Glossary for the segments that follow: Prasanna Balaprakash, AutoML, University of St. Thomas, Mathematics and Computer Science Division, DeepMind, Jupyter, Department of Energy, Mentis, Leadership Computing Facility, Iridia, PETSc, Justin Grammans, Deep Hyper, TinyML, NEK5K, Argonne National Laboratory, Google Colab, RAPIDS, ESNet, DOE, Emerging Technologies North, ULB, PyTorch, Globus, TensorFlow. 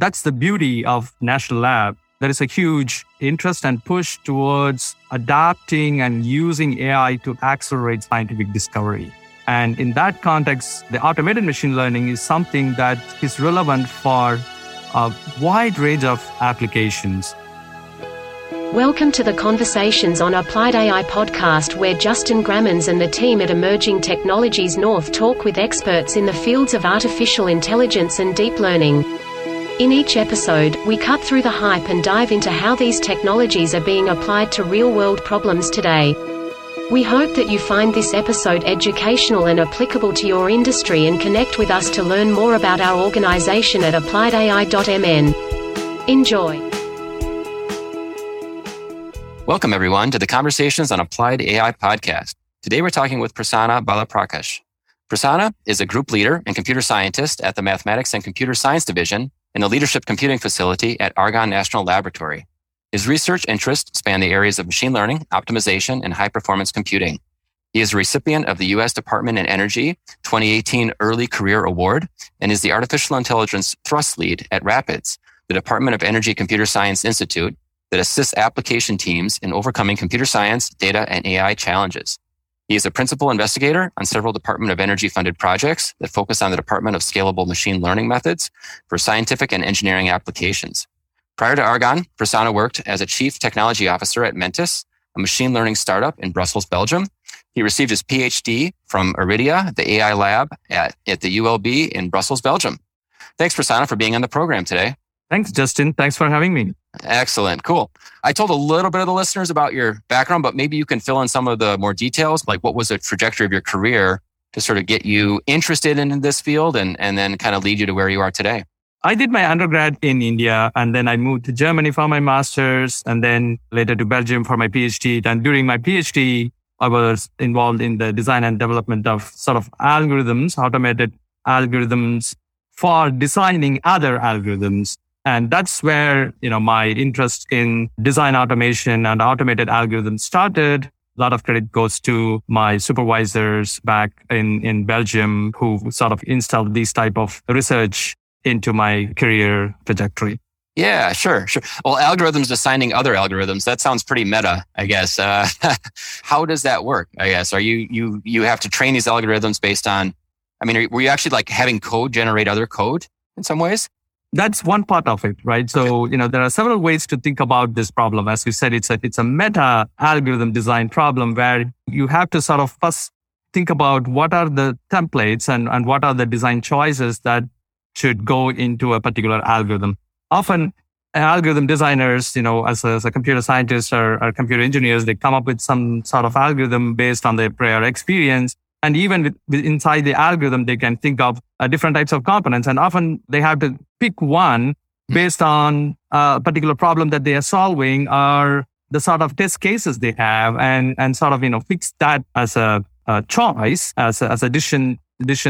That's the beauty of National Lab. There is a huge interest and push towards adapting and using AI to accelerate scientific discovery. And in that context, the automated machine learning is something that is relevant for a wide range of applications. Welcome to the Conversations on Applied AI podcast, where Justin Grammans and the team at Emerging Technologies North talk with experts in the fields of artificial intelligence and deep learning. In each episode, we cut through the hype and dive into how these technologies are being applied to real-world problems today. We hope that you find this episode educational and applicable to your industry, and connect with us to learn more about our organization at appliedaI.mn. Enjoy. Welcome, everyone, to the Conversations on Applied AI podcast. Today, we're talking with Prasanna Balaprakash. Prasanna is a group leader and computer scientist at the Mathematics and Computer Science Division in the Leadership Computing Facility at Argonne National Laboratory. His research interests span the areas of machine learning, optimization, and high-performance computing. He is a recipient of the U.S. Department of Energy 2018 Early Career Award and is the Artificial Intelligence Thrust Lead at RAPIDS, the Department of Energy Computer Science Institute, that assists application teams in overcoming computer science, data, and AI challenges. He is a principal investigator on several Department of Energy-funded projects that focus on the development of scalable machine learning methods for scientific and engineering applications. Prior to Argonne, Prasanna worked as a chief technology officer at Mentis, a machine learning startup in Brussels, Belgium. He received his PhD from Iridia, the AI lab at the ULB in Brussels, Belgium. Thanks, Prasanna, for being on the program today. Thanks, Justin. Thanks for having me. Excellent. Cool. I told a little bit of the listeners about your background, but maybe you can fill in some of the more details, like what was the trajectory of your career to sort of get you interested in this field and then kind of lead you to where you are today. I did my undergrad in India, and then I moved to Germany for my master's, and then later to Belgium for my PhD. And during my PhD, I was involved in the design and development of sort of algorithms, automated algorithms for designing other algorithms. And that's where, you know, my interest in design automation and automated algorithms started. A lot of credit goes to my supervisors back in Belgium, who sort of installed these type of research into my career trajectory. Yeah, sure. Well, algorithms designing other algorithms, that sounds pretty meta, I guess. How does that work, I guess? Are you have to train these algorithms based on, I mean, were you actually like having code generate other code in some ways? That's one part of it, right? So, you know, there are several ways to think about this problem. As you said, it's a meta algorithm design problem where you have to sort of first think about what are the templates and what are the design choices that should go into a particular algorithm. Often algorithm designers, you know, as a computer scientist or computer engineers, they come up with some sort of algorithm based on their prior experience. And even inside the algorithm, they can think of different types of components. And often they have to pick one based on a particular problem that they are solving or the sort of test cases they have and sort of, you know, fix that as a choice, as a decision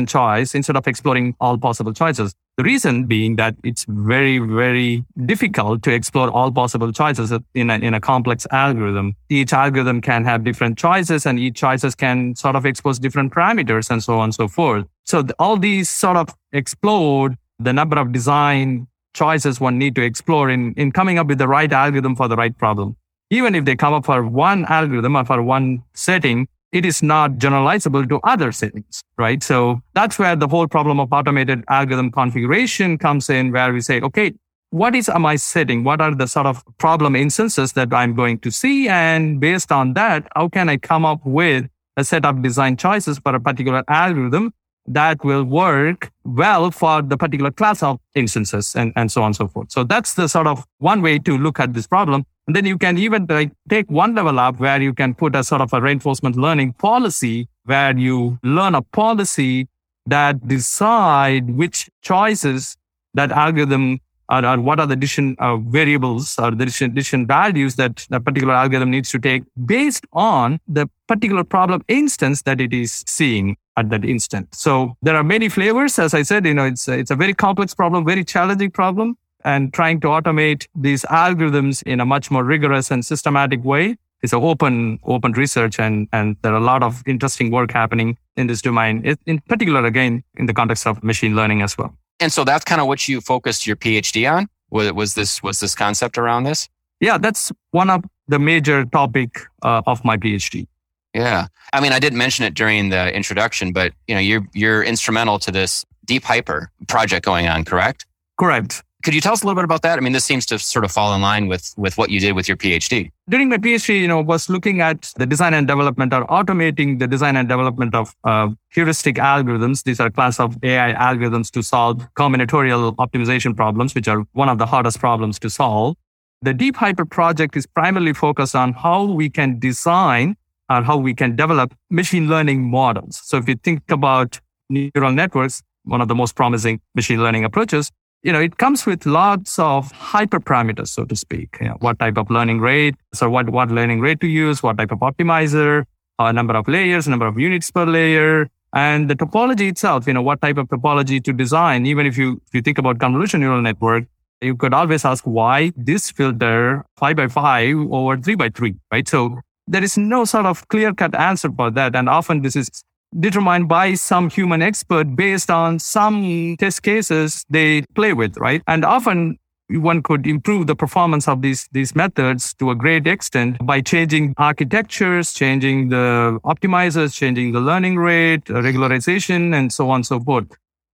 choice instead of exploring all possible choices. The reason being that it's very, very difficult to explore all possible choices in a complex algorithm. Each algorithm can have different choices, and each choices can sort of expose different parameters and so on and so forth. So all these sort of explode the number of design choices one need to explore in coming up with the right algorithm for the right problem. Even if they come up for one algorithm or for one setting, it is not generalizable to other settings, right? So that's where the whole problem of automated algorithm configuration comes in, where we say, okay, what is my setting? What are the sort of problem instances that I'm going to see? And based on that, how can I come up with a set of design choices for a particular algorithm that will work well for the particular class of instances and so on and so forth. So that's the sort of one way to look at this problem. And then you can even like take one level up where you can put a sort of a reinforcement learning policy where you learn a policy that decide which choices that algorithm or what are the decision variables or the decision values that a particular algorithm needs to take based on the particular problem instance that it is seeing at that instant. So there are many flavors. As I said, you know, it's a very complex problem, very challenging problem. And trying to automate these algorithms in a much more rigorous and systematic way is open research. And there are a lot of interesting work happening in this domain, in particular, again, in the context of machine learning as well. And so that's kind of what you focused your PhD on? Was this concept around this? Yeah, that's one of the major topic of my PhD. Yeah. I mean, I did mention it during the introduction, but you know, you're instrumental to this Deep Hyper project going on, correct? Correct. Could you tell us a little bit about that? I mean, this seems to sort of fall in line with what you did with your PhD. During my PhD, you know, was looking at the design and development or automating the design and development of heuristic algorithms. These are a class of AI algorithms to solve combinatorial optimization problems, which are one of the hardest problems to solve. The Deep Hyper project is primarily focused on how we can design or how we can develop machine learning models. So if you think about neural networks, one of the most promising machine learning approaches, you know, it comes with lots of hyperparameters, so to speak. You know, what type of learning rate, so what learning rate to use, what type of optimizer, number of layers, number of units per layer, and the topology itself, you know, what type of topology to design. Even if you think about convolutional neural network, you could always ask why this filter 5x5 over 3x3, right? So there is no sort of clear-cut answer for that. And often this is determined by some human expert based on some test cases they play with, right? And often one could improve the performance of these methods to a great extent by changing architectures, changing the optimizers, changing the learning rate, regularization, and so on and so forth.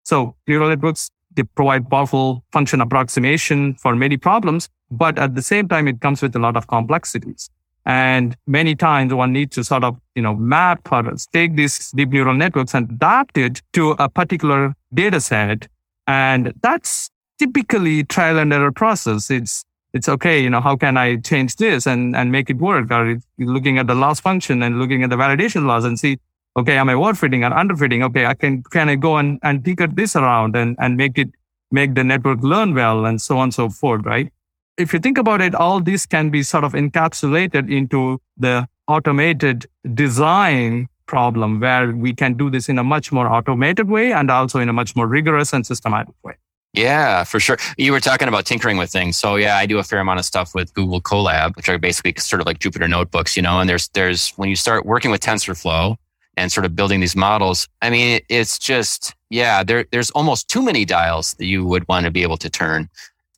So neural networks, they provide powerful function approximation for many problems, but at the same time, it comes with a lot of complexities. And many times one needs to sort of, you know, map or take these deep neural networks and adapt it to a particular data set. And that's typically trial and error process. It's okay, you know, how can I change this and make it work? Or looking at the loss function and looking at the validation loss and see, okay, am I overfitting or underfitting? Okay, I can I go and tinker this around and make the network learn well and so on and so forth, right? If you think about it, all this can be sort of encapsulated into the automated design problem where we can do this in a much more automated way and also in a much more rigorous and systematic way. Yeah, for sure. You were talking about tinkering with things. So yeah, I do a fair amount of stuff with Google Colab, which are basically sort of like Jupyter notebooks, you know, and there's when you start working with TensorFlow and sort of building these models, I mean, it's just, yeah, there's almost too many dials that you would want to be able to turn.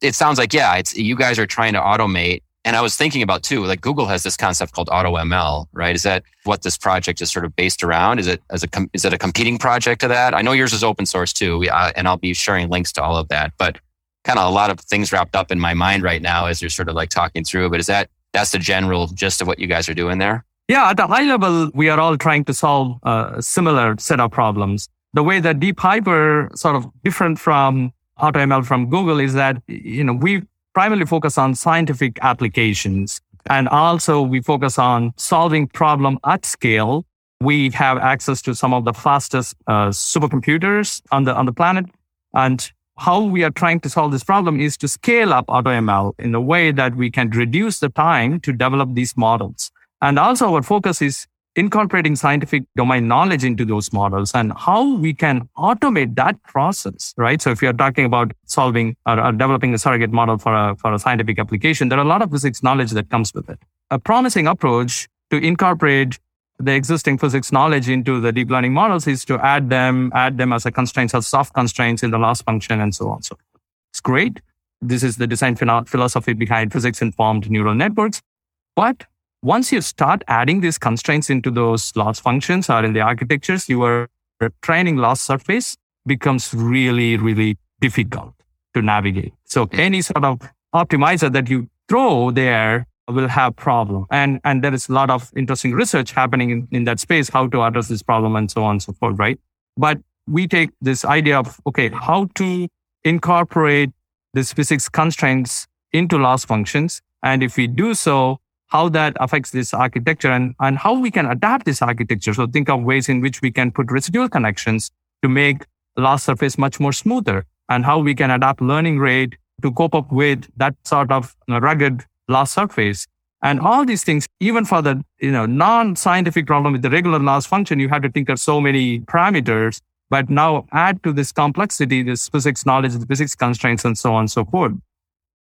It sounds like, yeah, it's you guys are trying to automate. And I was thinking about too, like Google has this concept called AutoML, right? Is that what this project is sort of based around? Is it a competing project to that? I know yours is open source too, and I'll be sharing links to all of that. But kind of a lot of things wrapped up in my mind right now as you're sort of like talking through. But is that's the general gist of what you guys are doing there? Yeah, at a high level, we are all trying to solve a similar set of problems. The way that Deep Hyper sort of different from AutoML from Google is that, you know, we primarily focus on scientific applications and also we focus on solving problem at scale. We have access to some of the fastest supercomputers on the planet, and how we are trying to solve this problem is to scale up AutoML in a way that we can reduce the time to develop these models. And also our focus is incorporating scientific domain knowledge into those models and how we can automate that process, right? So if you're talking about solving or developing a surrogate model for a scientific application, there are a lot of physics knowledge that comes with it. A promising approach to incorporate the existing physics knowledge into the deep learning models is to add them as a constraints or soft constraints in the loss function and so on. So it's great. This is the design philosophy behind physics-informed neural networks. But once you start adding these constraints into those loss functions or in the architectures, your training loss surface becomes really, really difficult to navigate. So any sort of optimizer that you throw there will have problem. And there is a lot of interesting research happening in that space, how to address this problem and so on and so forth, right? But we take this idea of, okay, how to incorporate these physics constraints into loss functions. And if we do so, how that affects this architecture and how we can adapt this architecture. So think of ways in which we can put residual connections to make loss surface much more smoother, and how we can adapt learning rate to cope up with that sort of rugged loss surface. And all these things, even for the, you know, non-scientific problem with the regular loss function, you have to think of so many parameters, but now add to this complexity, this physics knowledge, the physics constraints, and so on and so forth.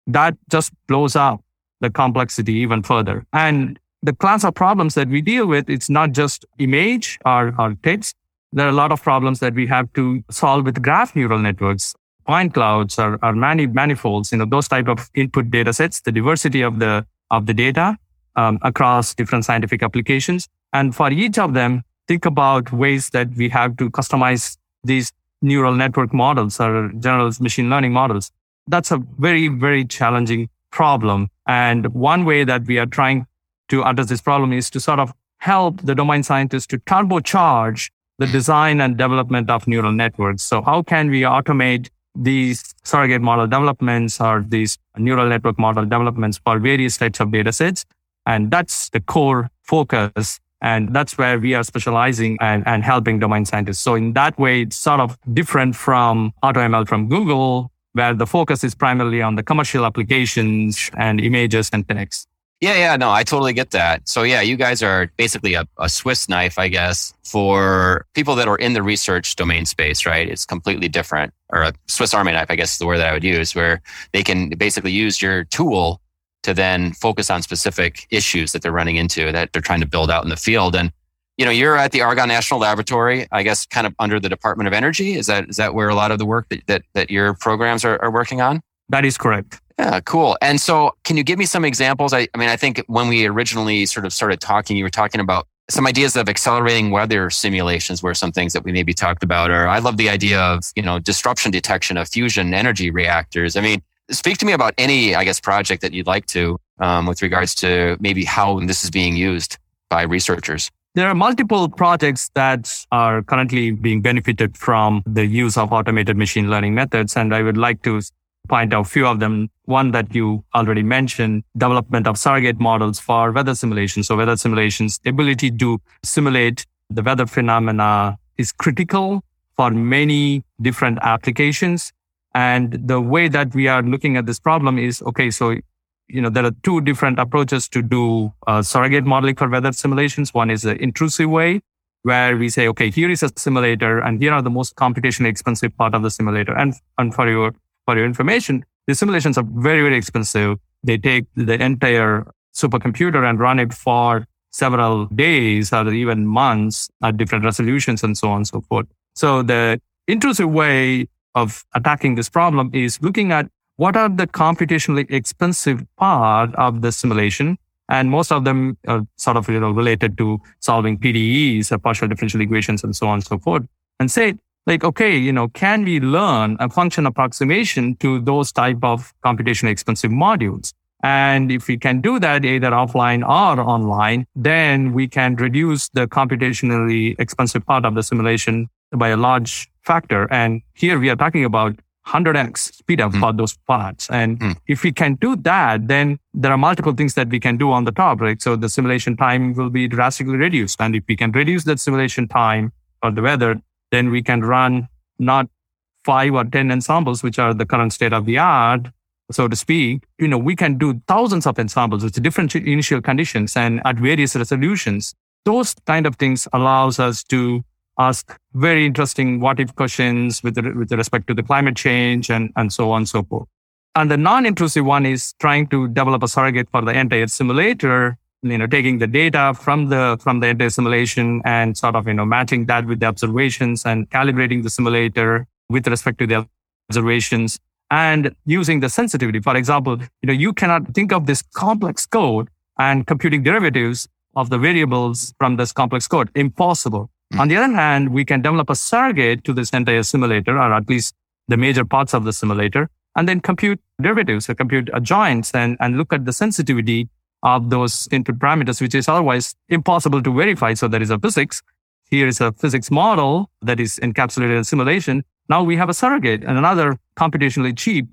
That just blows up the complexity even further. And the class of problems that we deal with, it's not just image or text. There are a lot of problems that we have to solve with graph neural networks. point clouds or manifolds, those type of input data sets, the diversity of the data across different scientific applications. And for each of them, think about ways that we have to customize these neural network models or general machine learning models. That's a very, very challenging problem. And one way that we are trying to address this problem is to sort of help the domain scientists to turbocharge the design and development of neural networks. So how can we automate these surrogate model developments or these neural network model developments for various types of data sets? And that's the core focus. And that's where we are specializing and helping domain scientists. So in that way, it's sort of different from AutoML from Google, where the focus is primarily on the commercial applications and images and text. Yeah, no, I totally get that. So yeah, you guys are basically a Swiss knife, I guess, for people that are in the research domain space, right? It's completely different, or a Swiss Army knife, I guess is the word that I would use, where they can basically use your tool to then focus on specific issues that they're running into, that they're trying to build out in the field. And, you're at the Argonne National Laboratory, I guess, kind of under the Department of Energy. Is that where a lot of the work that your programs are working on? That is correct. Yeah, cool. And so can you give me some examples? I think when we originally sort of started talking, you were talking about some ideas of accelerating weather simulations were some things that we maybe talked about, or I love the idea of, disruption detection of fusion energy reactors. Speak to me about any, I guess, project that you'd like to with regards to maybe how this is being used by researchers. There are multiple projects that are currently being benefited from the use of automated machine learning methods. And I would like to point out a few of them. One that you already mentioned, development of surrogate models for weather simulations. So weather simulations, the ability to simulate the weather phenomena is critical for many different applications. And the way that we are looking at this problem is, there are two different approaches to do surrogate modeling for weather simulations. One is the intrusive way, where we say, here is a simulator and here are the most computationally expensive part of the simulator. And for your information, the simulations are very, very expensive. They take the entire supercomputer and run it for several days or even months at different resolutions and so on and so forth. So the intrusive way of attacking this problem is looking at what are the computationally expensive part of the simulation. And most of them are sort of related to solving PDEs or partial differential equations and so on and so forth. And say, can we learn a function approximation to those type of computationally expensive modules? And if we can do that either offline or online, then we can reduce the computationally expensive part of the simulation by a large factor. And here we are talking about 100x speed up for those parts. And if we can do that, then there are multiple things that we can do on the top, right? So the simulation time will be drastically reduced. And if we can reduce that simulation time for the weather, then we can run not 5 or 10 ensembles, which are the current state of the art, so to speak. We can do thousands of ensembles with different initial conditions and at various resolutions. Those kind of things allows us to ask very interesting what-if questions with respect to the climate change and so on and so forth. And the non-intrusive one is trying to develop a surrogate for the entire simulator, taking the data from the entire simulation and sort of, matching that with the observations and calibrating the simulator with respect to the observations and using the sensitivity. For example, you cannot think of this complex code and computing derivatives of the variables from this complex code. Impossible. On the other hand, we can develop a surrogate to this entire simulator, or at least the major parts of the simulator, and then compute derivatives or compute adjoints and look at the sensitivity of those input parameters, which is otherwise impossible to verify. So there is a physics. Here is a physics model that is encapsulated in simulation. Now we have a surrogate and another computationally cheap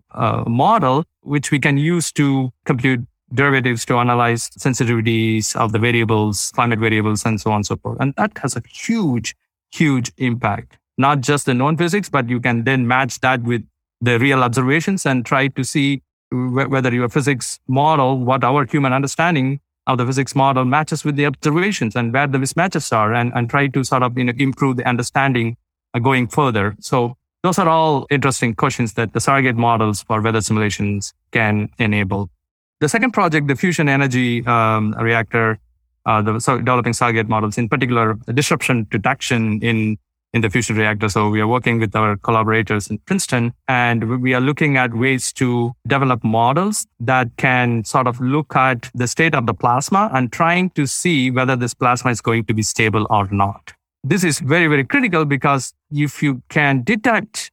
model, which we can use to compute derivatives to analyze sensitivities of the variables, climate variables, and so on and so forth. And that has a huge, huge impact. Not just the known physics, but you can then match that with the real observations and try to see whether your physics model, what our human understanding of the physics model matches with the observations and where the mismatches are, and try to sort of improve the understanding going further. So those are all interesting questions that the surrogate models for weather simulations can enable. The second project, the fusion energy reactor, developing surrogate models, in particular, the disruption detection in in the fusion reactor. So we are working with our collaborators in Princeton, and we are looking at ways to develop models that can sort of look at the state of the plasma and trying to see whether this plasma is going to be stable or not. This is very, very critical because if you can detect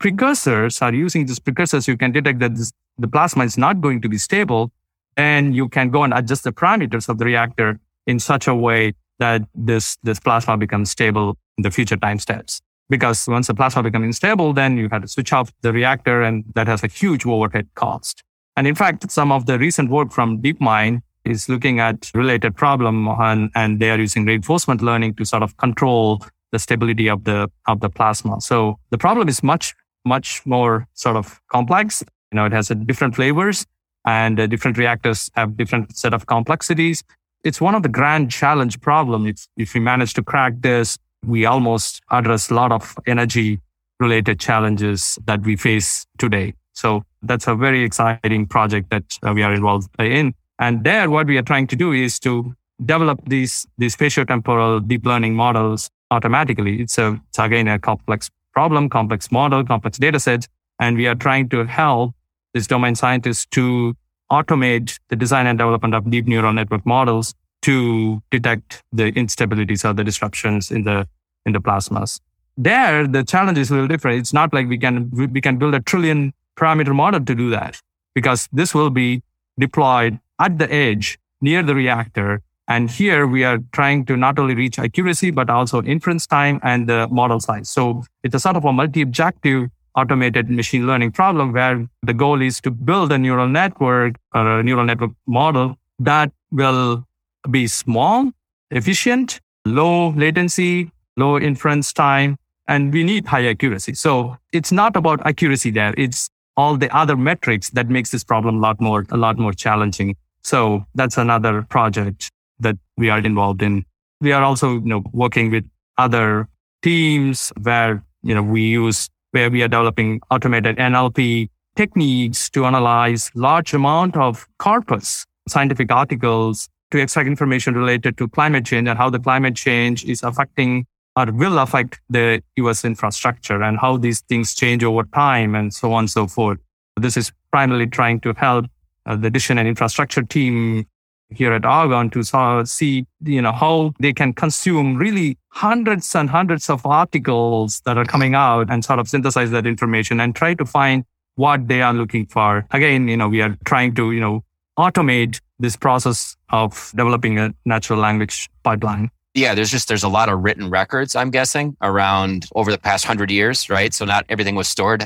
precursors or using these precursors, you can detect that the plasma is not going to be stable, and you can go and adjust the parameters of the reactor in such a way that this plasma becomes stable in the future time steps. Because once the plasma becomes unstable, then you have to switch off the reactor, and that has a huge overhead cost. And in fact, some of the recent work from DeepMind is looking at related problem, and they are using reinforcement learning to sort of control the stability of the plasma. So the problem is much, much more sort of complex. You know, it has different flavors, and different reactors have different set of complexities. It's one of the grand challenge problem. If we manage to crack this, we almost address a lot of energy-related challenges that we face today. So that's a very exciting project that we are involved in. And there, what we are trying to do is to develop these spatiotemporal deep learning models automatically. It's again a complex problem, complex model, complex data set. And we are trying to help these domain scientists to automate the design and development of deep neural network models to detect the instabilities or the disruptions in the plasmas. There, the challenge is a little different. It's not like we can build a trillion parameter model to do that, because this will be deployed at the edge near the reactor. And here we are trying to not only reach accuracy, but also inference time and the model size. So it's a sort of a multi-objective automated machine learning problem where the goal is to build a neural network or a neural network model that will be small, efficient, low latency, low inference time, and we need high accuracy. So it's not about accuracy there. It's all the other metrics that makes this problem a lot more challenging. So that's another project that we are involved in. We are also, working with other teams where, where we are developing automated NLP techniques to analyze large amount of corpus, scientific articles, to extract information related to climate change and how the climate change is affecting or will affect the U.S. infrastructure and how these things change over time and so on and so forth. This is primarily trying to help the decision and infrastructure team here at Argonne to see, how they can consume really hundreds and hundreds of articles that are coming out and sort of synthesize that information and try to find what they are looking for. Again, we are trying to, automate this process of developing a natural language pipeline. Yeah, there's a lot of written records, I'm guessing, around over the past 100 years, right? So not everything was stored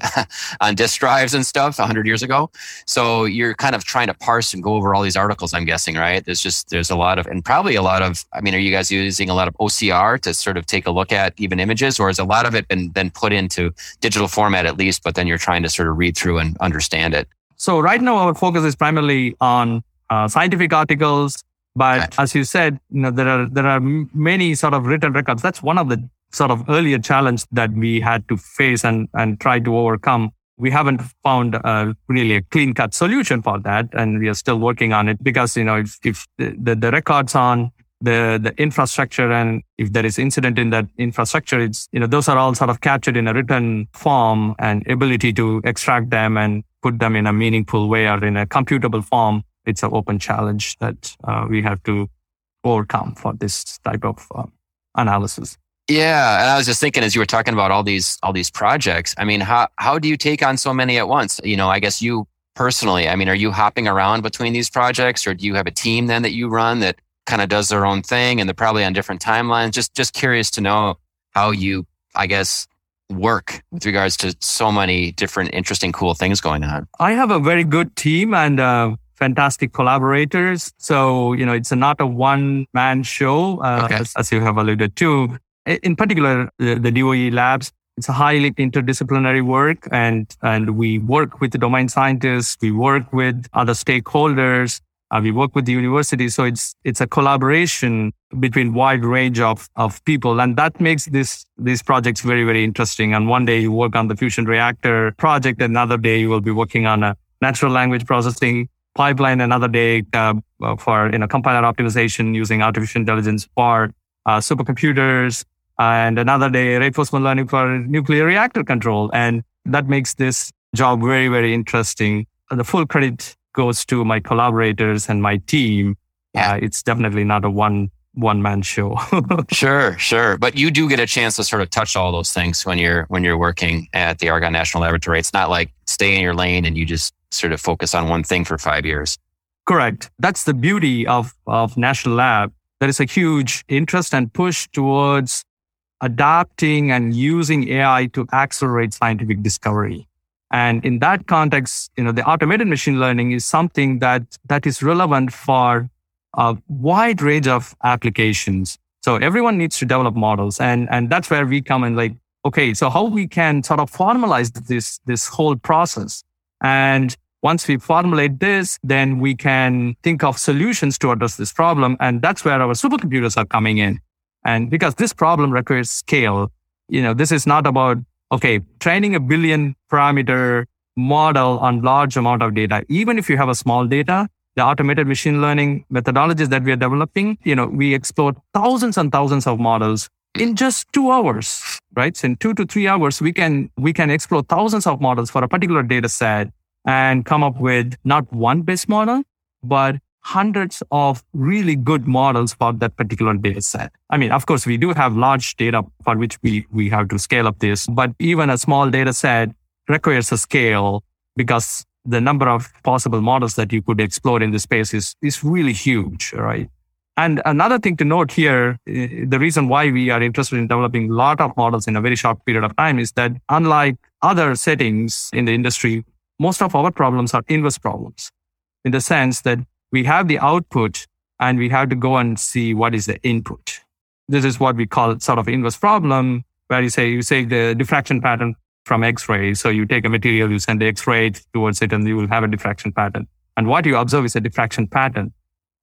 on disk drives and stuff 100 years ago. So you're kind of trying to parse and go over all these articles, I'm guessing, right? There's a lot of, and probably a lot of, are you guys using a lot of OCR to sort of take a look at even images, or has a lot of it been put into digital format at least, but then you're trying to sort of read through and understand it? So right now our focus is primarily on scientific articles. But as you said, there are many sort of written records. That's one of the sort of earlier challenge that we had to face and try to overcome. We haven't found really a clean-cut solution for that, and we are still working on it because, if the records on the infrastructure and if there is incident in that infrastructure, it's, those are all sort of captured in a written form, and ability to extract them and put them in a meaningful way or in a computable form. It's an open challenge that we have to overcome for this type of analysis. Yeah, and I was just thinking as you were talking about all these projects. How do you take on so many at once? I guess you personally. Are you hopping around between these projects, or do you have a team then that you run that kind of does their own thing and they're probably on different timelines? Just curious to know how you, work with regards to so many different interesting, cool things going on. I have a very good team and fantastic collaborators. So, it's not a one-man show, okay. As you have alluded to. In particular, the DOE labs, it's a highly interdisciplinary work, and we work with the domain scientists, we work with other stakeholders, we work with the university. So it's a collaboration between wide range of people. And that makes these projects very, very interesting. And one day you work on the fusion reactor project, another day you will be working on a natural language processing pipeline, another day for compiler optimization using artificial intelligence for supercomputers, and another day reinforcement learning for nuclear reactor control. And that makes this job very, very interesting. The full credit goes to my collaborators and my team. Yeah. It's definitely not a one-man show. Sure. But you do get a chance to sort of touch all those things when you're working at the Argonne National Laboratory. It's not like stay in your lane and you just sort of focus on one thing for 5 years. Correct. That's the beauty of National Lab. There is a huge interest and push towards adapting and using AI to accelerate scientific discovery. And in that context, the automated machine learning is something that is relevant for a wide range of applications. So everyone needs to develop models. And that's where we come in, like, okay, so how we can sort of formalize this whole process. And once we formulate this, then we can think of solutions to address this problem. And that's where our supercomputers are coming in. And because this problem requires scale, this is not about, okay, training a 1 billion parameter model on large amount of data. Even if you have a small data, the automated machine learning methodologies that we are developing, we explore thousands and thousands of models in just 2 hours, right? So in 2 to 3 hours, we can explore thousands of models for a particular data set and come up with not one best model, but hundreds of really good models for that particular data set. I mean, of course, we do have large data for which we have to scale up this, but even a small data set requires a scale because the number of possible models that you could explore in this space is really huge, right? And another thing to note here, the reason why we are interested in developing a lot of models in a very short period of time is that unlike other settings in the industry, most of our problems are inverse problems, in the sense that we have the output and we have to go and see what is the input. This is what we call sort of inverse problem, where you say the diffraction pattern from X-ray. So you take a material, you send the X-ray towards it, and you will have a diffraction pattern. And what you observe is a diffraction pattern,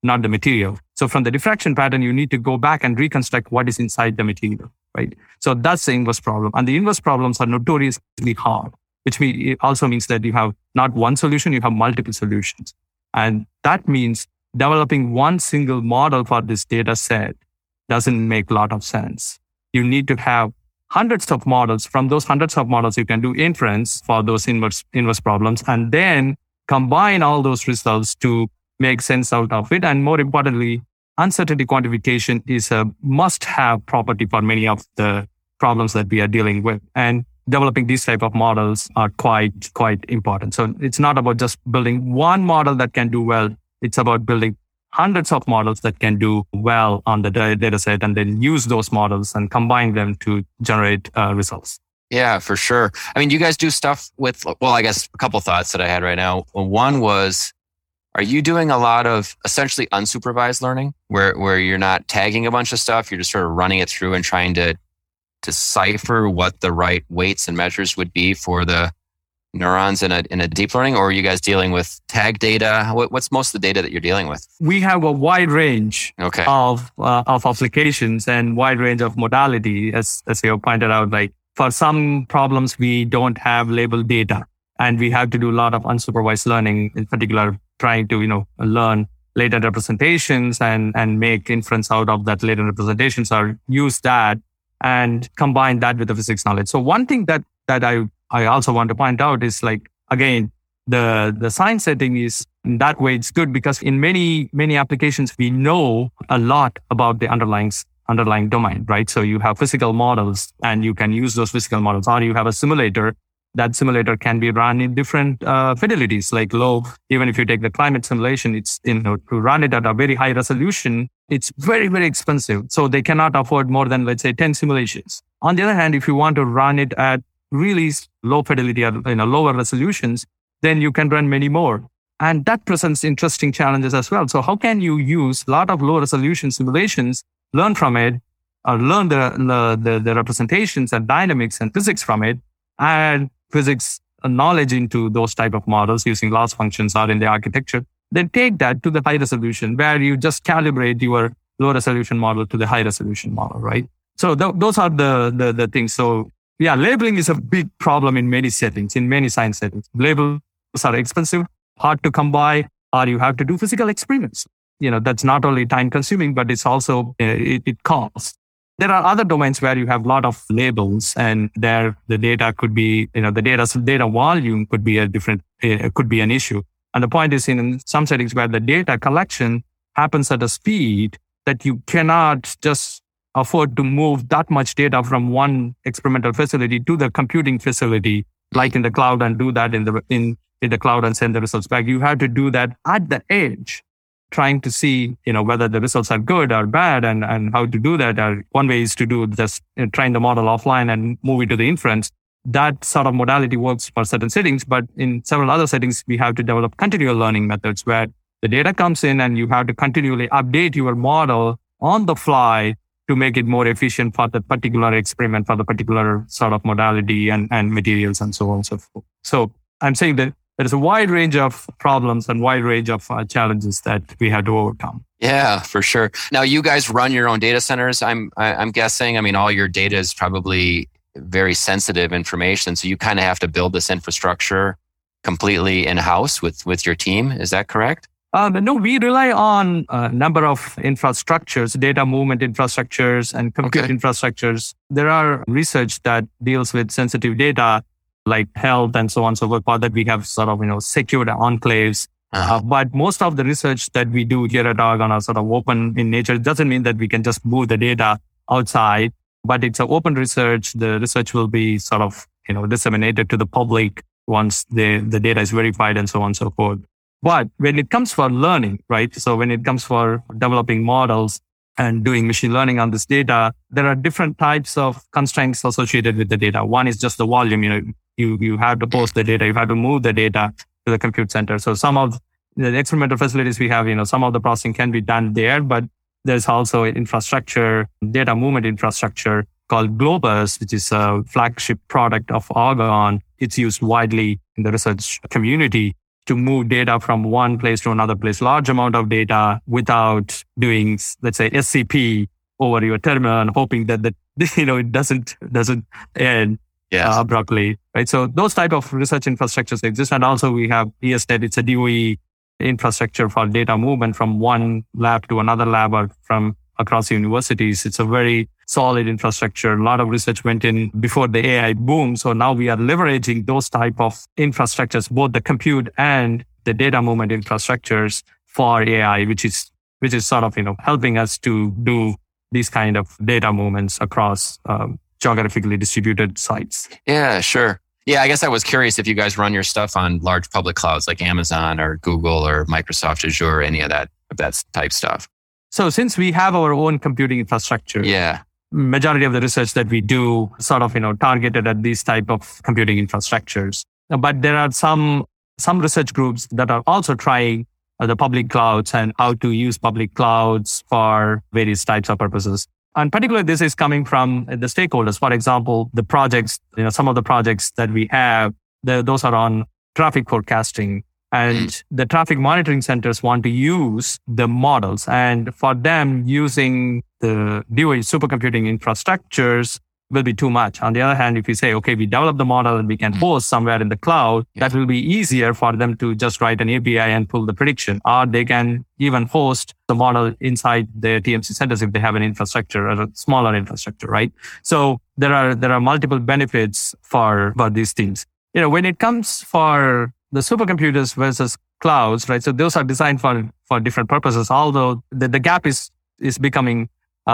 not the material. So from the diffraction pattern, you need to go back and reconstruct what is inside the material, right? So that's the inverse problem. And the inverse problems are notoriously hard, which also means that you have not one solution, you have multiple solutions. And that means developing one single model for this data set doesn't make a lot of sense. You need to have hundreds of models. From those hundreds of models, you can do inference for those inverse problems, and then combine all those results to make sense out of it. And more importantly, uncertainty quantification is a must-have property for many of the problems that we are dealing with. And developing these type of models are quite important. So it's not about just building one model that can do well. It's about building hundreds of models that can do well on the data set, and then use those models and combine them to generate results. Yeah, for sure. I mean, you guys do stuff with, well, I guess a couple thoughts that I had right now. One was, are you doing a lot of essentially unsupervised learning where you're not tagging a bunch of stuff? You're just sort of running it through and trying to decipher what the right weights and measures would be for the neurons in a deep learning? Or are you guys dealing with tag data? What's most of the data that you're dealing with? We have a wide range of applications and wide range of modality. As you pointed out, like for some problems, we don't have labeled data and we have to do a lot of unsupervised learning, in particular, trying to, learn latent representations and make inference out of that latent representations, or use that and combine that with the physics knowledge. So one thing that I also want to point out is, like, again, the science setting is, in that way, it's good because in many, many applications, we know a lot about the underlying domain, right? So you have physical models and you can use those physical models, or you have a simulator. That simulator can be run in different fidelities, like low. Even if you take the climate simulation, it's, to run it at a very high resolution, it's very, very expensive. So they cannot afford more than, let's say, 10 simulations. On the other hand, if you want to run it at really low fidelity or lower resolutions, then you can run many more. And that presents interesting challenges as well. So how can you use a lot of low resolution simulations, learn from it, or learn the representations and dynamics and physics from it, and physics knowledge into those type of models using loss functions or in the architecture, then take that to the high resolution where you just calibrate your low resolution model to the high resolution model, right? So those are the things. So yeah, labeling is a big problem in many settings, in many science settings. Labels are expensive, hard to come by, or you have to do physical experiments. That's not only time consuming, but it's also, it costs. There are other domains where you have a lot of labels, and there the data could be, the data volume could be a different, could be an issue. And the point is, in some settings where the data collection happens at a speed that you cannot just afford to move that much data from one experimental facility to the computing facility, like in the cloud, and do that in the cloud and send the results back. You have to do that at the edge, trying to see, whether the results are good or bad, and how to do that. One way is to do just train the model offline and move it to the inference. That sort of modality works for certain settings, but in several other settings, we have to develop continual learning methods where the data comes in and you have to continually update your model on the fly to make it more efficient for the particular experiment, for the particular sort of modality and materials and so on and so forth. So I'm saying that there's a wide range of problems and wide range of challenges that we have to overcome. Yeah, for sure. Now, you guys run your own data centers, I'm guessing. I mean, all your data is probably very sensitive information. So you kind of have to build this infrastructure completely in-house with your team. Is that correct? No, we rely on a number of infrastructures, data movement infrastructures and compute infrastructures. There are research that deals with sensitive data like health and so on and so forth, that we have sort of, secured enclaves. But most of the research that we do here at Argonne are sort of open in nature. It doesn't mean that we can just move the data outside, but it's an open research. The research will be sort of, disseminated to the public once the data is verified and so on and so forth. But when it comes for learning, right? So when it comes for developing models and doing machine learning on this data, there are different types of constraints associated with the data. One is just the volume. You have to post the data. You have to move the data to the compute center. So some of the experimental facilities we have, some of the processing can be done there, but there's also infrastructure, data movement infrastructure called Globus, which is a flagship product of Argonne. It's used widely in the research community to move data from one place to another place, large amount of data without doing, let's say, SCP over your terminal and hoping that it doesn't end abruptly, right? So those type of research infrastructures exist. And also we have ESNet. It's a DOE infrastructure for data movement from one lab to another lab or from across universities. It's a very solid infrastructure. A lot of research went in before the AI boom. So now we are leveraging those type of infrastructures, both the compute and the data movement infrastructures for AI, which is sort of, helping us to do these kind of data movements across geographically distributed sites. Yeah, sure. Yeah, I guess I was curious if you guys run your stuff on large public clouds like Amazon or Google or Microsoft Azure, any of that type stuff. So since we have our own computing infrastructure, majority of the research that we do sort of, targeted at these type of computing infrastructures. But there are some research groups that are also trying the public clouds and how to use public clouds for various types of purposes. And particularly, this is coming from the stakeholders. For example, the projects, some of the projects that we have, those are on traffic forecasting. And the traffic monitoring centers want to use the models. And for them, using the DOE supercomputing infrastructures will be too much. On the other hand, if you say, okay, we develop the model and we can host somewhere in the cloud, that will be easier for them to just write an API and pull the prediction. Or they can even host the model inside their TMC centers if they have an infrastructure or a smaller infrastructure, right? So there are multiple benefits for these things. When it comes for the supercomputers versus clouds, right? So those are designed for different purposes, although the gap is becoming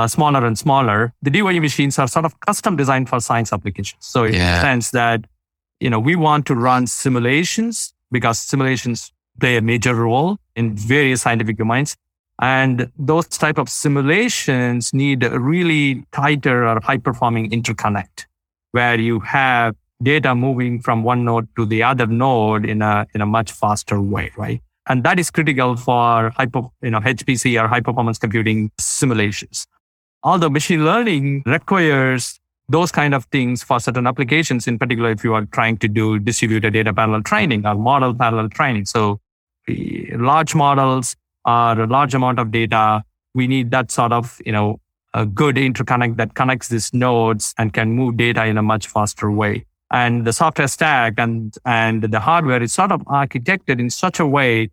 smaller and smaller. The DOE machines are sort of custom designed for science applications. So in the sense that, we want to run simulations because simulations play a major role in various scientific domains. And those type of simulations need a really tighter or high-performing interconnect where you have data moving from one node to the other node in a much faster way, right? And that is critical for HPC or high performance computing simulations. Although machine learning requires those kind of things for certain applications, in particular if you are trying to do distributed data parallel training or model parallel training. So large models or a large amount of data, we need that sort of, a good interconnect that connects these nodes and can move data in a much faster way. And the software stack and the hardware is sort of architected in such a way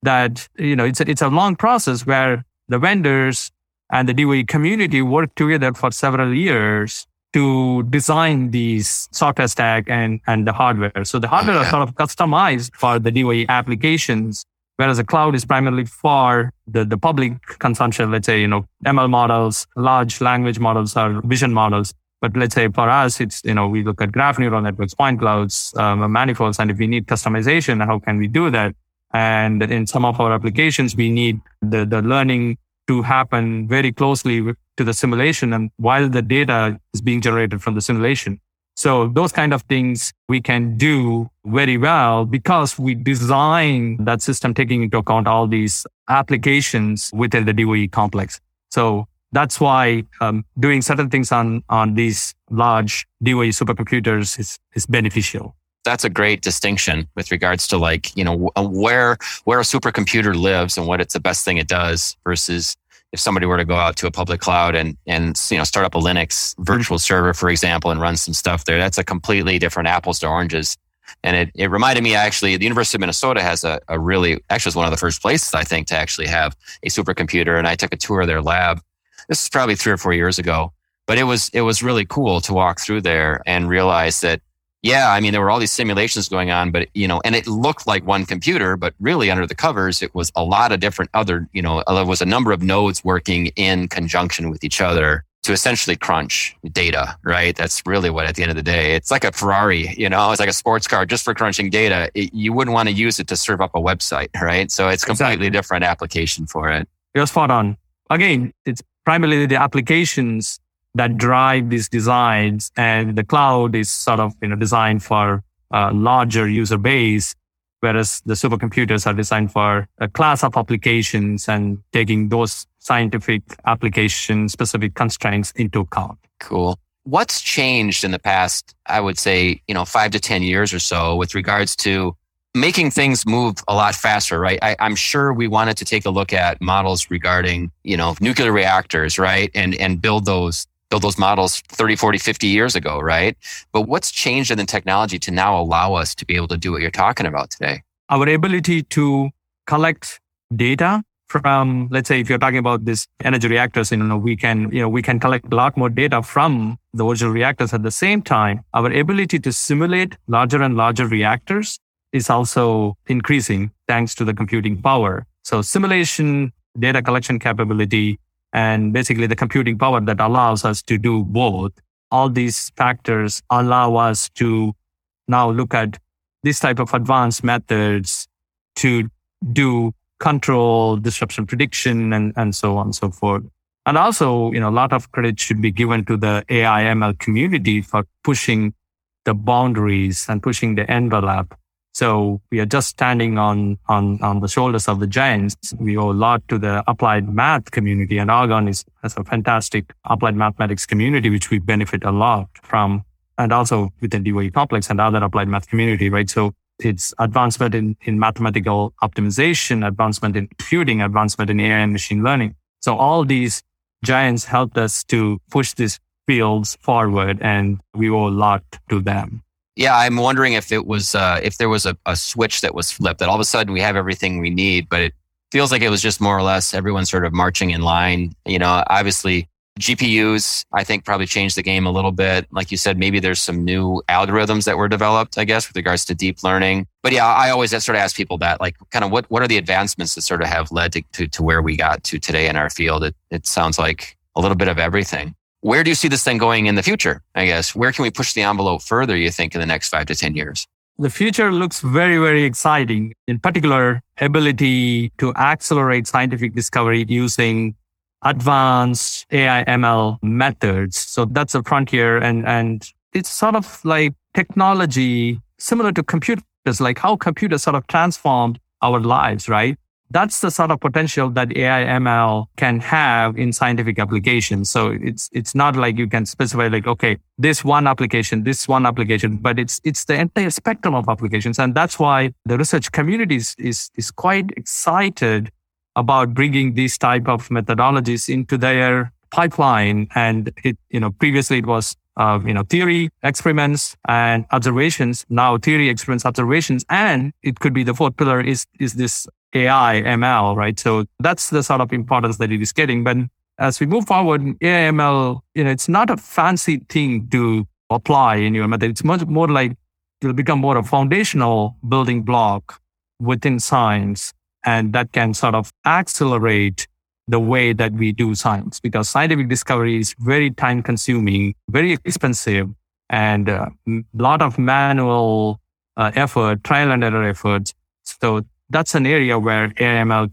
that, it's a long process where the vendors and the DOE community worked together for several years to design these software stack and the hardware. So the hardware are sort of customized for the DOE applications, whereas the cloud is primarily for the public consumption. Let's say, ML models, large language models or vision models. But let's say for us, it's, we look at graph neural networks, point clouds, manifolds, and if we need customization, how can we do that? And in some of our applications, we need the learning to happen very closely to the simulation and while the data is being generated from the simulation. So those kind of things we can do very well because we design that system taking into account all these applications within the DOE complex. So that's why doing certain things on these large DOE supercomputers is beneficial. That's a great distinction with regards to where a supercomputer lives and what it's the best thing it does versus if somebody were to go out to a public cloud and start up a Linux virtual server, for example, and run some stuff there. That's a completely different apples to oranges. And it reminded me, actually, the University of Minnesota has was one of the first places, I think, to actually have a supercomputer. And I took a tour of their lab. This is probably 3 or 4 years ago, but it was really cool to walk through there and realize that, there were all these simulations going on, but, and it looked like one computer, but really under the covers, it was a lot of different other, there was a number of nodes working in conjunction with each other to essentially crunch data, right? That's really what, at the end of the day, it's like a Ferrari, it's like a sports car just for crunching data. You wouldn't want to use it to serve up a website, right? So it's completely different application for it. You're spot on. Again, it's primarily the applications that drive these designs, and the cloud is sort of designed for a larger user base, whereas the supercomputers are designed for a class of applications and taking those scientific application specific constraints into account. Cool. What's changed in the past, I would say, 5 to 10 years or so with regards to making things move a lot faster, right? I'm sure we wanted to take a look at models regarding, nuclear reactors, right? And build those models 30, 40, 50 years ago, right? But what's changed in the technology to now allow us to be able to do what you're talking about today? Our ability to collect data from, let's say, if you're talking about these energy reactors, we can collect a lot more data from the original reactors. At the same time, our ability to simulate larger and larger reactors is also increasing thanks to the computing power. So simulation, data collection capability, and basically the computing power that allows us to do both. All these factors allow us to now look at this type of advanced methods to do control, disruption prediction, and so on and so forth. And also, a lot of credit should be given to the AI ML community for pushing the boundaries and pushing the envelope. So we are just standing on the shoulders of the giants. We owe a lot to the applied math community, and Argonne has a fantastic applied mathematics community, which we benefit a lot from, and also within DOE complex and other applied math community, right? So it's advancement in mathematical optimization, advancement in computing, advancement in AI and machine learning. So all these giants helped us to push these fields forward, and we owe a lot to them. Yeah, I'm wondering if it was if there was a switch that was flipped, that all of a sudden we have everything we need, but it feels like it was just more or less everyone sort of marching in line. Obviously GPUs, I think, probably changed the game a little bit. Like you said, maybe there's some new algorithms that were developed, I guess, with regards to deep learning. But yeah, I always sort of ask people that, like, kind of what are the advancements that sort of have led to where we got to today in our field? It sounds like a little bit of everything. Where do you see this thing going in the future, I guess? Where can we push the envelope further, you think, in the next 5 to 10 years? The future looks very, very exciting. In particular, ability to accelerate scientific discovery using advanced AI ML methods. So that's a frontier, and it's sort of like technology similar to computers, like how computers sort of transformed our lives, right? That's the sort of potential that AI ML can have in scientific applications. So it's not like you can specify like, okay, this one application, but it's the entire spectrum of applications. And that's why the research community is quite excited about bringing these type of methodologies into their pipeline. And previously it was theory, experiments, and observations. Now theory, experiments, observations, and it could be the fourth pillar is this AI ML, right? So that's the sort of importance that it is getting. But as we move forward in AI/ML, it's not a fancy thing to apply in your method. It's much more like it'll become more a foundational building block within science, and that can sort of accelerate the way that we do science, because scientific discovery is very time consuming, very expensive, and a lot of manual effort, trial and error efforts. So that's an area where AI/ML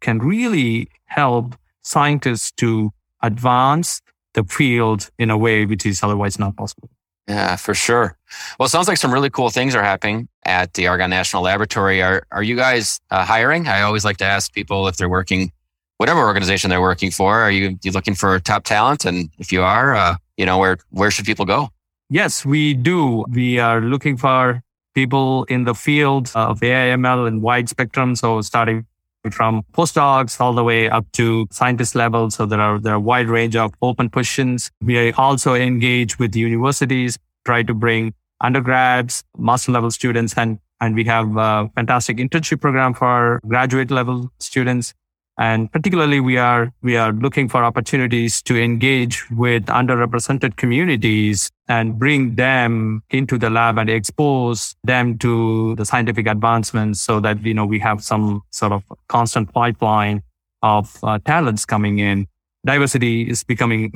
can really help scientists to advance the field in a way which is otherwise not possible. Yeah, for sure. Well, it sounds like some really cool things are happening at the Argonne National Laboratory. Are you guys hiring? I always like to ask people if they're working, whatever organization they're working for, are you looking for top talent? And if you are, where should people go? Yes, we do. We are looking for people in the field of AI/ML and wide spectrum. So starting from postdocs all the way up to scientist level. So there are a wide range of open positions. We also engage with universities, try to bring undergrads, master level students, and we have a fantastic internship program for graduate level students. And particularly we are looking for opportunities to engage with underrepresented communities and bring them into the lab and expose them to the scientific advancements so that, we have some sort of constant pipeline of talents coming in. Diversity is becoming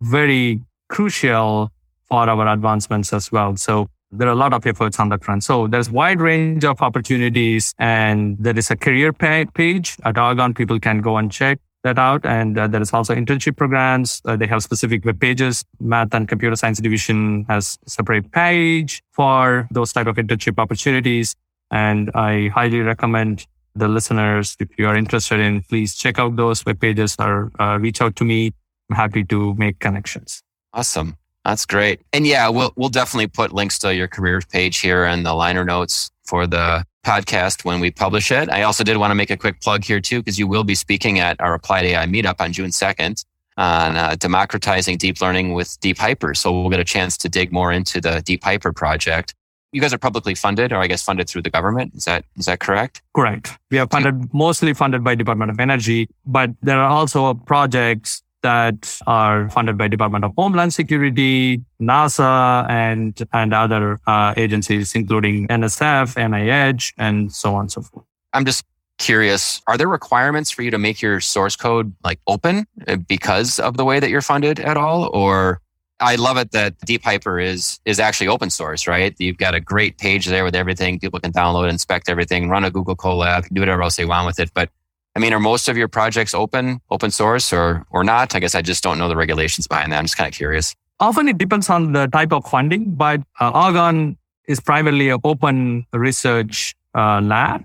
very crucial for our advancements as well. So there are a lot of efforts on that front. So there's a wide range of opportunities, and there is a career page at Argonne. People can go and check that out. And there is also internship programs. They have specific web pages. Math and Computer Science Division has a separate page for those type of internship opportunities. And I highly recommend the listeners, if you are interested in, please check out those web pages or reach out to me. I'm happy to make connections. Awesome. That's great. And yeah, we'll definitely put links to your career page here and the liner notes for the podcast when we publish it. I also did want to make a quick plug here too, because you will be speaking at our Applied AI meetup on June 2nd on democratizing deep learning with Deep Hyper. So we'll get a chance to dig more into the Deep Hyper project. You guys are publicly funded, or I guess funded through the government. Is that correct? Correct. We are mostly funded by Department of Energy, but there are also projects that are funded by Department of Homeland Security, NASA, and other agencies, including NSF, NIH, and so on and so forth. I'm just curious, are there requirements for you to make your source code open because of the way that you're funded at all? Or I love it that Deep Hyper is actually open source, right? You've got a great page there with everything. People can download, inspect everything, run a Google Colab, do whatever else they want with it. But I mean, are most of your projects open source or not? I guess I just don't know the regulations behind that. I'm just kind of curious. Often it depends on the type of funding, but Argonne is primarily an open research lab.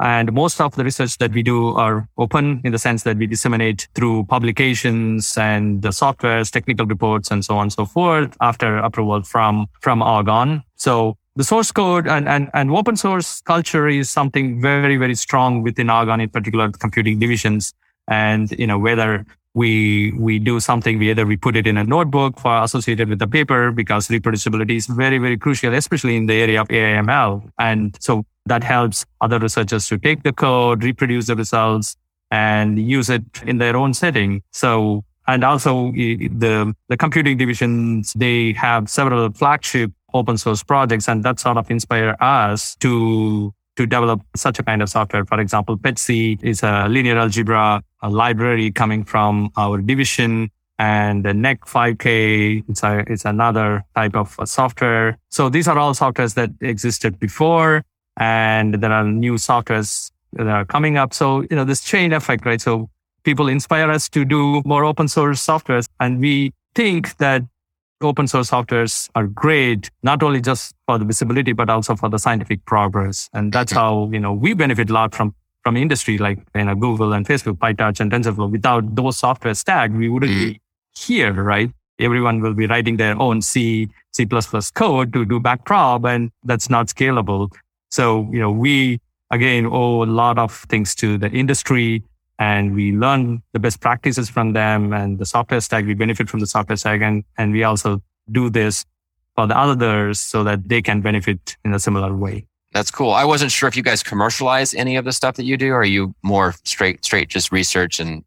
And most of the research that we do are open in the sense that we disseminate through publications and the softwares, technical reports, and so on and so forth after approval from Argonne. So the source code and open source culture is something very, very strong within Argonne, in particular computing divisions. And, whether we do something, we put it in a notebook for associated with the paper, because reproducibility is very, very crucial, especially in the area of AI/ML. And so that helps other researchers to take the code, reproduce the results, and use it in their own setting. So, and also the computing divisions, they have several flagship open source projects, and that sort of inspire us to develop such a kind of software. For example, PETSc is a linear algebra library coming from our division, and the NEK5K, it's another type of software. So these are all softwares that existed before, and there are new softwares that are coming up. So, this chain effect, right? So people inspire us to do more open source softwares, and we think that open source softwares are great, not only just for the visibility, but also for the scientific progress. And that's how, we benefit a lot from industry, like Google and Facebook, PyTorch and TensorFlow. Without those software stack, we wouldn't be here, right? Everyone will be writing their own C++ code to do backprop, and that's not scalable. So, we, again, owe a lot of things to the industry, and we learn the best practices from them, and the software stack, we benefit from the software stack, and we also do this for the others so that they can benefit in a similar way. That's cool. I wasn't sure if you guys commercialize any of the stuff that you do, or are you more straight just research and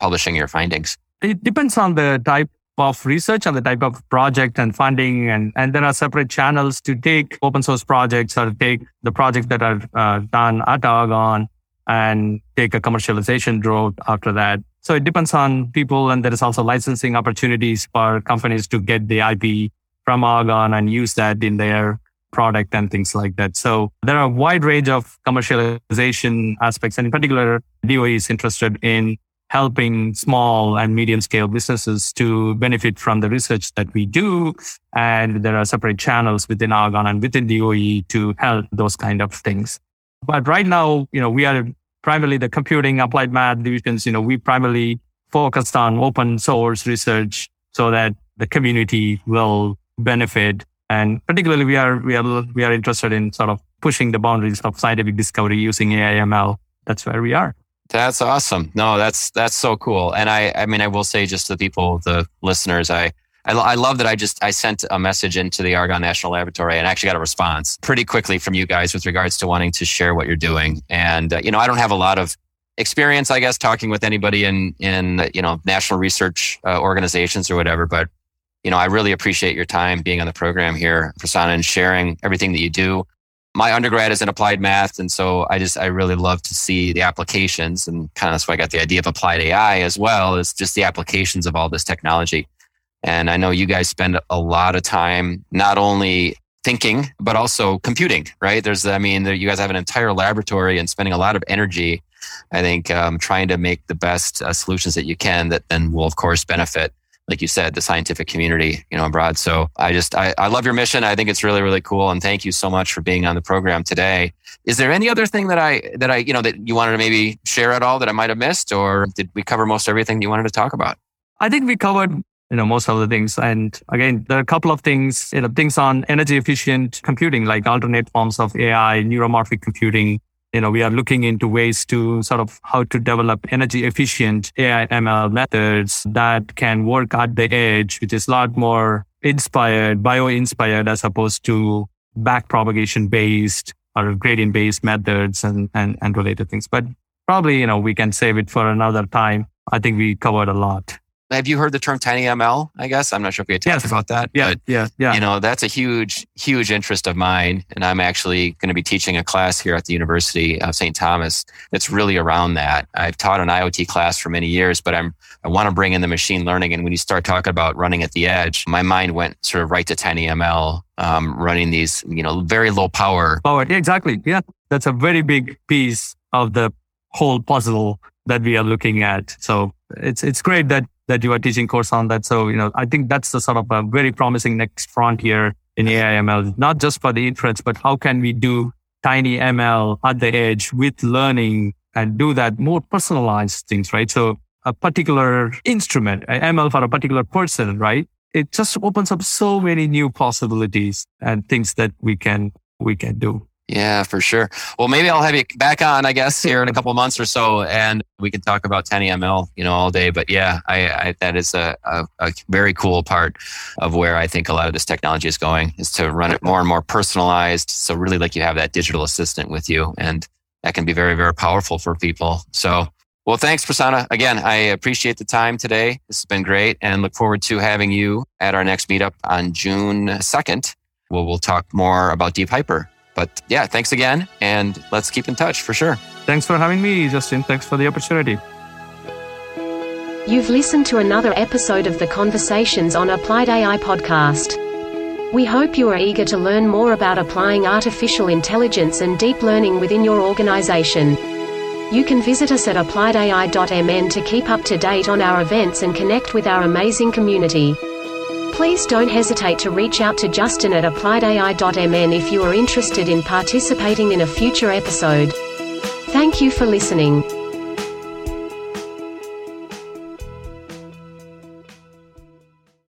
publishing your findings? It depends on the type of research and the type of project and funding. And there are separate channels to take open source projects or take the projects that are done at Argonne and take a commercialization route after that. So it depends on people. And there is also licensing opportunities for companies to get the IP from Argonne and use that in their product and things like that. So there are a wide range of commercialization aspects. And in particular, DOE is interested in helping small and medium scale businesses to benefit from the research that we do. And there are separate channels within Argonne and within DOE to help those kind of things. But right now, we are primarily the computing applied math divisions. We primarily focused on open source research so that the community will benefit. And particularly we are interested in sort of pushing the boundaries of scientific discovery using AI/ML. That's where we are. That's awesome. No, that's so cool. And I mean, I will say just to the people, the listeners, I love that I sent a message into the Argonne National Laboratory and actually got a response pretty quickly from you guys with regards to wanting to share what you're doing. And, I don't have a lot of experience, I guess, talking with anybody in national research organizations or whatever, but, I really appreciate your time being on the program here, Prasanna, and sharing everything that you do. My undergrad is in applied math, and so I really love to see the applications, and kind of that's why I got the idea of applied AI as well, is just the applications of all this technology. And I know you guys spend a lot of time not only thinking, but also computing, right? You guys have an entire laboratory and spending a lot of energy, I think, trying to make the best solutions that you can that then will, of course, benefit, like you said, the scientific community, abroad. So I love your mission. I think it's really, really cool. And thank you so much for being on the program today. Is there any other thing that that you wanted to maybe share at all that I might've missed, or did we cover most everything you wanted to talk about? I think we covered, most of the things. And again, there are a couple of things, things on energy efficient computing, like alternate forms of AI, neuromorphic computing. We are looking into ways to sort of how to develop energy efficient AI ML methods that can work at the edge, which is a lot more bio-inspired as opposed to back propagation based or gradient based methods and related things. But probably, we can save it for another time. I think we covered a lot. Have you heard the term TinyML? I guess I'm not sure if we had talked about that. Yeah, but, yeah. That's a huge, huge interest of mine, and I'm actually going to be teaching a class here at the University of St. Thomas that's really around that. I've taught an IoT class for many years, but I want to bring in the machine learning. And when you start talking about running at the edge, my mind went sort of right to TinyML, running these very low power. Yeah, exactly. Yeah, that's a very big piece of the whole puzzle that we are looking at. So it's great that you are teaching course on that. So, I think that's the sort of a very promising next frontier in AI/ML, not just for the inference, but how can we do TinyML at the edge with learning and do that more personalized things, right? So a particular instrument, ML for a particular person, right? It just opens up so many new possibilities and things that we can do. Yeah, for sure. Well, maybe I'll have you back on, I guess, here in a couple of months or so, and we can talk about TinyML, all day. But yeah, that is a very cool part of where I think a lot of this technology is going, is to run it more and more personalized. So really, you have that digital assistant with you, and that can be very, very powerful for people. So, well, thanks, Prasanna. Again, I appreciate the time today. This has been great, and look forward to having you at our next meetup on June 2nd, where we'll talk more about Deep Hyper. But yeah, thanks again. And let's keep in touch for sure. Thanks for having me, Justin. Thanks for the opportunity. You've listened to another episode of the Conversations on Applied AI podcast. We hope you are eager to learn more about applying artificial intelligence and deep learning within your organization. You can visit us at appliedai.mn to keep up to date on our events and connect with our amazing community. Please don't hesitate to reach out to Justin at appliedai.mn if you are interested in participating in a future episode. Thank you for listening.